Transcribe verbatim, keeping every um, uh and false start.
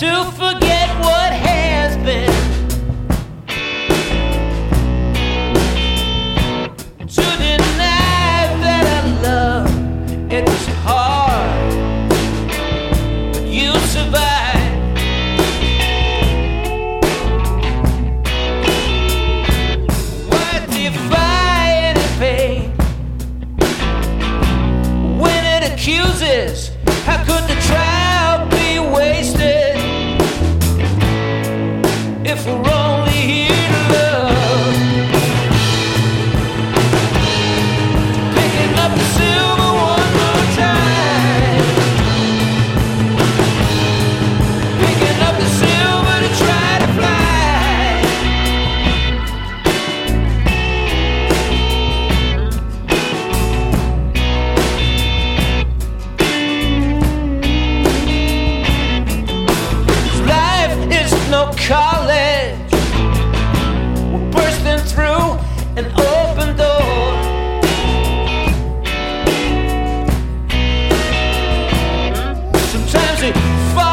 to forget what has been, to deny that I love. It was hard, but you survived. Why defy any pain when it accuses? How could the trial be wasted if we're only here to love? Picking up the silver one more time. Picking up the silver to try to college, we're bursting through an open door. Sometimes we fall